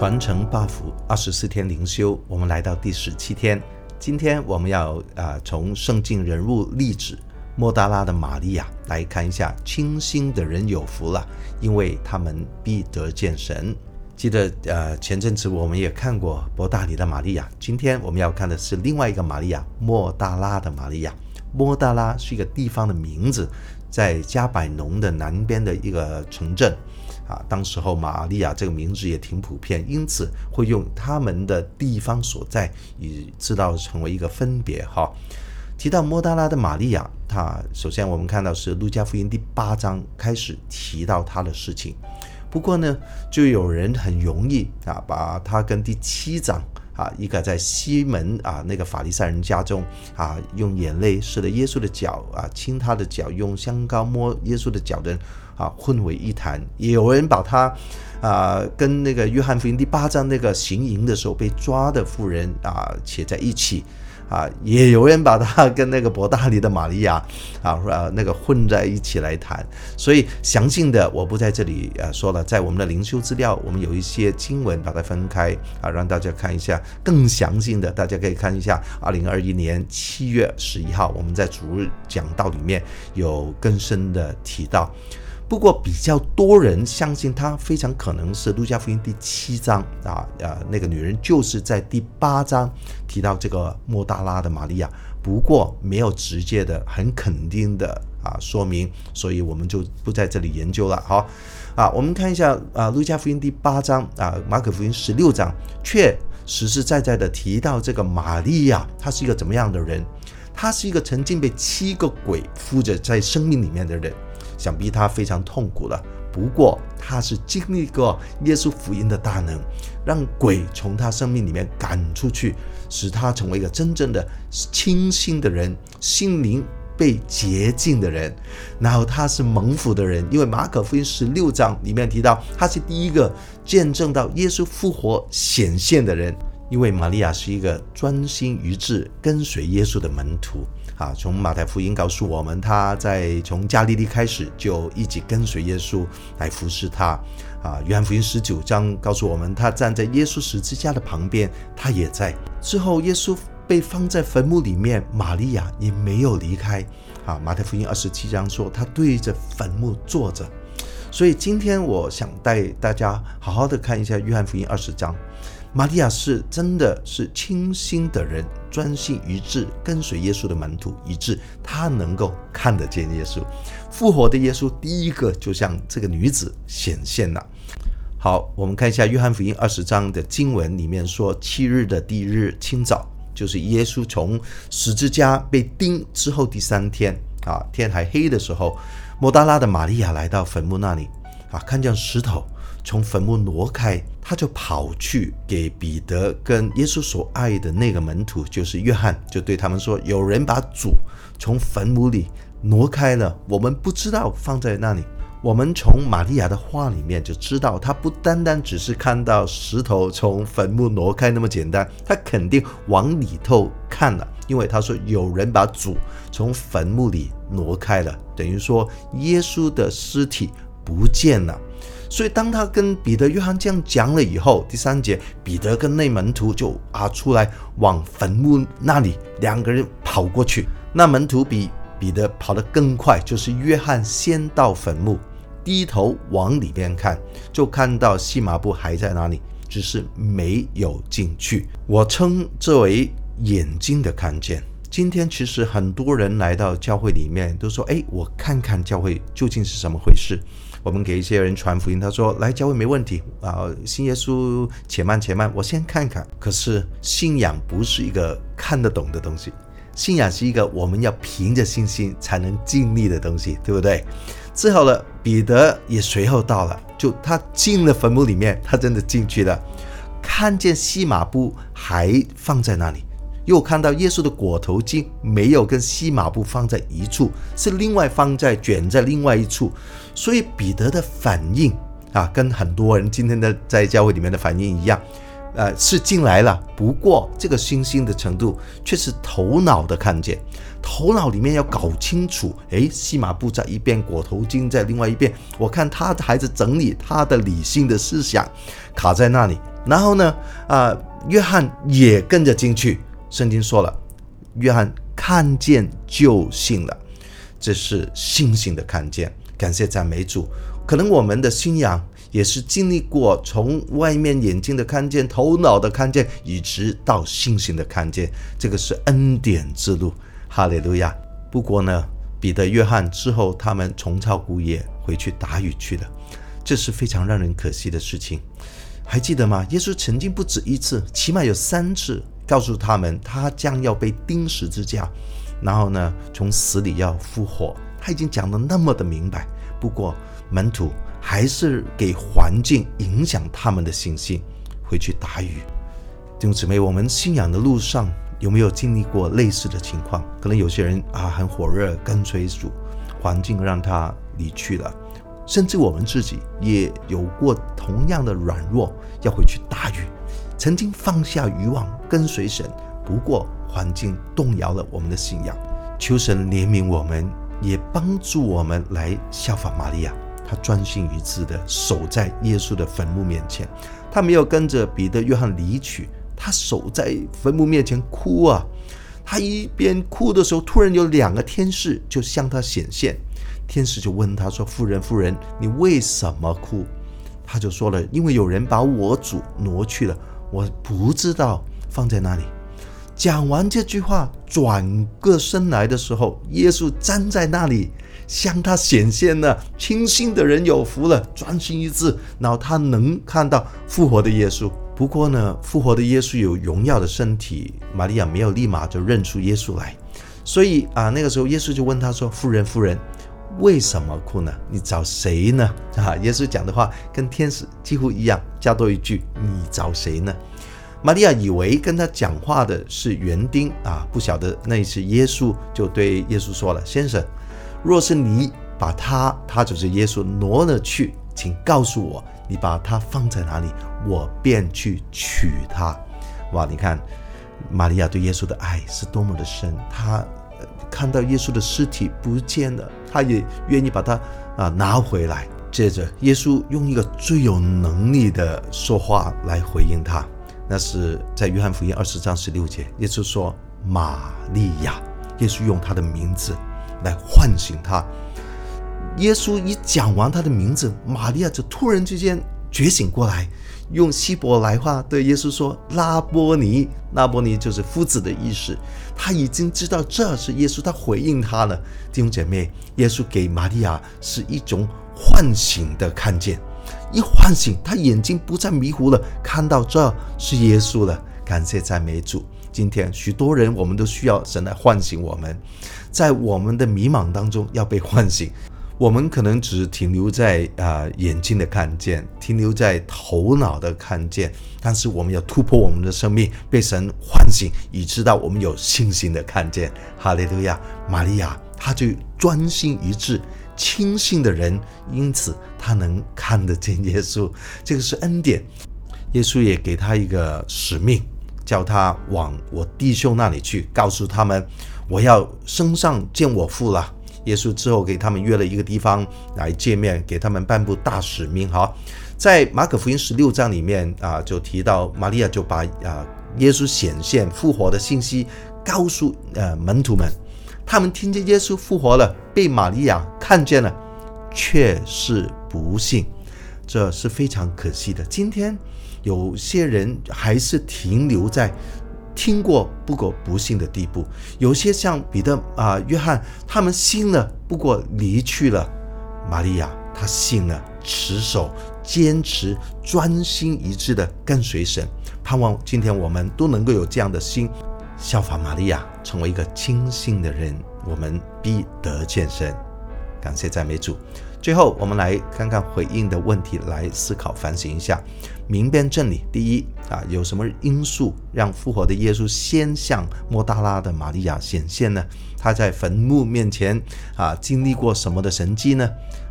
传承 buff 24天灵修，我们来到第17天。今天我们要从圣经人物例子抹大拉的玛利亚来看一下，清心的人有福了，因为他们必得见神。记得前阵子我们也看过伯大尼的玛利亚，今天我们要看的是另外一个玛利亚，抹大拉的玛利亚。抹大拉是一个地方的名字，在加百农的南边的一个城镇。当时候玛利亚这个名字也挺普遍，因此会用他们的地方所在以知道成为一个分别。提到抹大拉的玛利亚，她首先我们看到是路加福音第8章开始提到她的事情，不过呢就有人很容易把她跟第7章一个在西门那个法利赛人家中用眼泪湿了耶稣的脚亲他的脚，用香膏摸耶稣的脚的人混为一谈。也有人把他跟那个约翰福音第8章那个行淫的时候被抓的妇人写在一起也有人把他跟那个伯大尼的玛利亚那个混在一起来谈。所以详尽的我不在这里说了，在我们的灵修资料我们有一些经文把它分开让大家看一下更详尽的。大家可以看一下2021年7月11号我们在主日讲道里面有更深的提到。不过比较多人相信他非常可能是路加福音第7章那个女人就是在第8章提到这个抹大拉的玛利亚，不过没有直接的很肯定的说明，所以我们就不在这里研究了。好我们看一下路加福音第8章马可福音16章却实实在在的提到这个玛利亚她是一个怎么样的人。她是一个曾经被7个鬼附着在生命里面的人，想必他非常痛苦了，不过他是经历过耶稣福音的大能，让鬼从他生命里面赶出去，使他成为一个真正的清新的人，心灵被洁净的人。然后他是蒙福的人，因为马可福音16章里面提到他是第一个见证到耶稣复活显现的人，因为玛利亚是一个专心一致跟随耶稣的门徒从马太福音告诉我们，他在从加利利开始就一直跟随耶稣来服侍他约翰福音19章告诉我们，他站在耶稣十字架的旁边，他也在。之后耶稣被放在坟墓里面，玛利亚也没有离开马太福音27章说他对着坟墓坐着。所以今天我想带大家好好的看一下约翰福音20章，玛利亚是真的是清心的人，专心一致跟随耶稣的门徒，以致他能够看得见耶稣复活的耶稣第一个就像这个女子显现了。好，我们看一下约翰福音20章的经文里面说，7日的第一日清早，就是耶稣从十字架被钉之后第3天天还黑的时候，抹大拉的玛利亚来到坟墓那里看见石头从坟墓挪开，他就跑去给彼得跟耶稣所爱的那个门徒就是约翰，就对他们说，有人把主从坟墓里挪开了，我们不知道放在那里。我们从玛利亚的话里面就知道，他不单单只是看到石头从坟墓挪开那么简单，他肯定往里头看了，因为他说有人把主从坟墓里挪开了，等于说耶稣的尸体不见了。所以当他跟彼得约翰这样讲了以后，第3节彼得跟那门徒就出来往坟墓那里，两个人跑过去，那门徒比彼得跑得更快，就是约翰先到坟墓，低头往里面看，就看到细麻布还在那里，只是没有进去。我称这为眼睛的看见。今天其实很多人来到教会里面都说，我看看教会究竟是什么回事。我们给一些人传福音，他说来教会没问题信耶稣且慢我先看看。可是信仰不是一个看得懂的东西，信仰是一个我们要凭着信心才能经历的东西，对不对？之后了，彼得也随后到了，就他进了坟墓里面，他真的进去了，看见细麻布还放在那里，又看到耶稣的裹头巾没有跟细麻布放在一处，是另外放在卷在另外一处。所以彼得的反应跟很多人今天的在教会里面的反应一样是进来了，不过这个信心的程度却是头脑的看见，头脑里面要搞清楚细麻布在一边，裹头巾在另外一边，我看他还是整理他的理性的思想卡在那里，然后呢约翰也跟着进去。圣经说了，约翰看见就信了，这是信心的看见。感谢赞美主。可能我们的信仰也是经历过从外面眼睛的看见、头脑的看见，一直到信心的看见，这个是恩典之路。哈利路亚。不过呢，彼得、约翰之后他们重操故业回去打鱼去了，这是非常让人可惜的事情。还记得吗？耶稣曾经不止一次，起码有3次告诉他们他将要被钉十字架，然后呢从死里要复活，他已经讲得那么的明白。不过门徒还是给环境影响他们的信心，回去打鱼。弟兄姊妹，我们信仰的路上有没有经历过类似的情况？可能有些人很火热跟随主，环境让他离去了，甚至我们自己也有过同样的软弱，要回去打鱼，曾经放下渔网跟随神，不过环境动摇了我们的信仰。求神怜悯我们，也帮助我们来效法玛利亚，他专心一致的守在耶稣的坟墓面前，他没有跟着彼得、约翰离去，他守在坟墓面前哭啊。他一边哭的时候，突然有2个天使就向他显现，天使就问他说，妇人妇人，你为什么哭？他就说了，因为有人把我主挪去了，我不知道放在哪里。讲完这句话，转个身来的时候，耶稣站在那里向他显现了。清醒的人有福了，专心一致，然后他能看到复活的耶稣。不过呢，复活的耶稣有荣耀的身体，玛利亚没有立马就认出耶稣来，所以那个时候耶稣就问他说，妇人妇人，为什么哭呢？你找谁呢？耶稣讲的话跟天使几乎一样，加多一句，你找谁呢？玛利亚以为跟他讲话的是园丁不晓得那是耶稣，就对耶稣说了，先生，若是你把他就是耶稣挪了去，请告诉我你把他放在哪里，我便去取他。哇，你看玛利亚对耶稣的爱是多么的深，他看到耶稣的尸体不见了，他也愿意把他拿回来。接着耶稣用一个最有能力的说话来回应他，那是在约翰福音20章16节，耶稣说，玛利亚。耶稣用他的名字来唤醒他。耶稣一讲完他的名字，玛利亚就突然之间觉醒过来，用希伯来话对耶稣说，拉波尼。拉波尼就是夫子的意思。他已经知道这是耶稣，他回应他了。弟兄姐妹，耶稣给玛利亚是一种唤醒的看见，一唤醒他眼睛不再迷糊了，看到这是耶稣了。感谢赞美主。今天许多人我们都需要神来唤醒我们，在我们的迷茫当中要被唤醒。我们可能只停留在眼睛的看见，停留在头脑的看见，但是我们要突破我们的生命，被神唤醒，以知道我们有信心的看见。哈利路亚。玛利亚她就专心一致，清醒的人，因此他能看得见耶稣，这个是恩典。耶稣也给他一个使命，叫他往我弟兄那里去，告诉他们我要升上见我父了。耶稣之后给他们约了一个地方来见面，给他们颁布大使命。好，在马可福音16章里面就提到玛利亚就把耶稣显现复活的信息告诉门徒们。他们听见耶稣复活了，被玛利亚看见了，却是不信，这是非常可惜的。今天有些人还是停留在听过不过不信的地步，有些像彼得、约翰，他们信了不过离去了。玛利亚她信了，持守坚持，专心一致的跟随神。盼望今天我们都能够有这样的心，效法玛利亚，成为一个清醒的人，我们必得见神。感谢赞美主。最后我们来看看回应的问题，来思考反省一下，明辨真理。第一有什么因素让复活的耶稣先向抹大拉的玛利亚显现呢？他在坟墓面前经历过什么的神迹呢？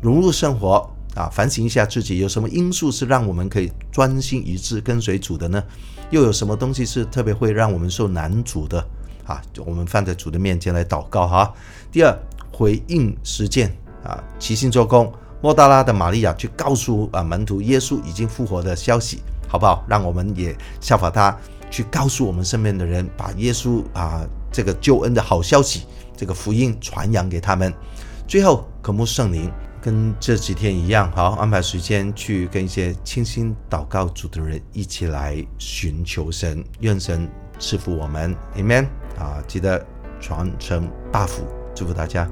融入生活反省一下自己，有什么因素是让我们可以专心一致跟随主的呢？又有什么东西是特别会让我们受难主的我们放在主的面前来祷告第二，回应实践齐心做工，抹大拉的玛利亚去告诉门徒耶稣已经复活的消息，好不好？让我们也效法他，去告诉我们身边的人，把耶稣这个救恩的好消息，这个福音传扬给他们。最后渴慕圣灵，跟这几天一样，好安排时间去跟一些清心祷告主的人一起来寻求神，愿神赐福我们。 Amen 记得传承八福，祝福大家。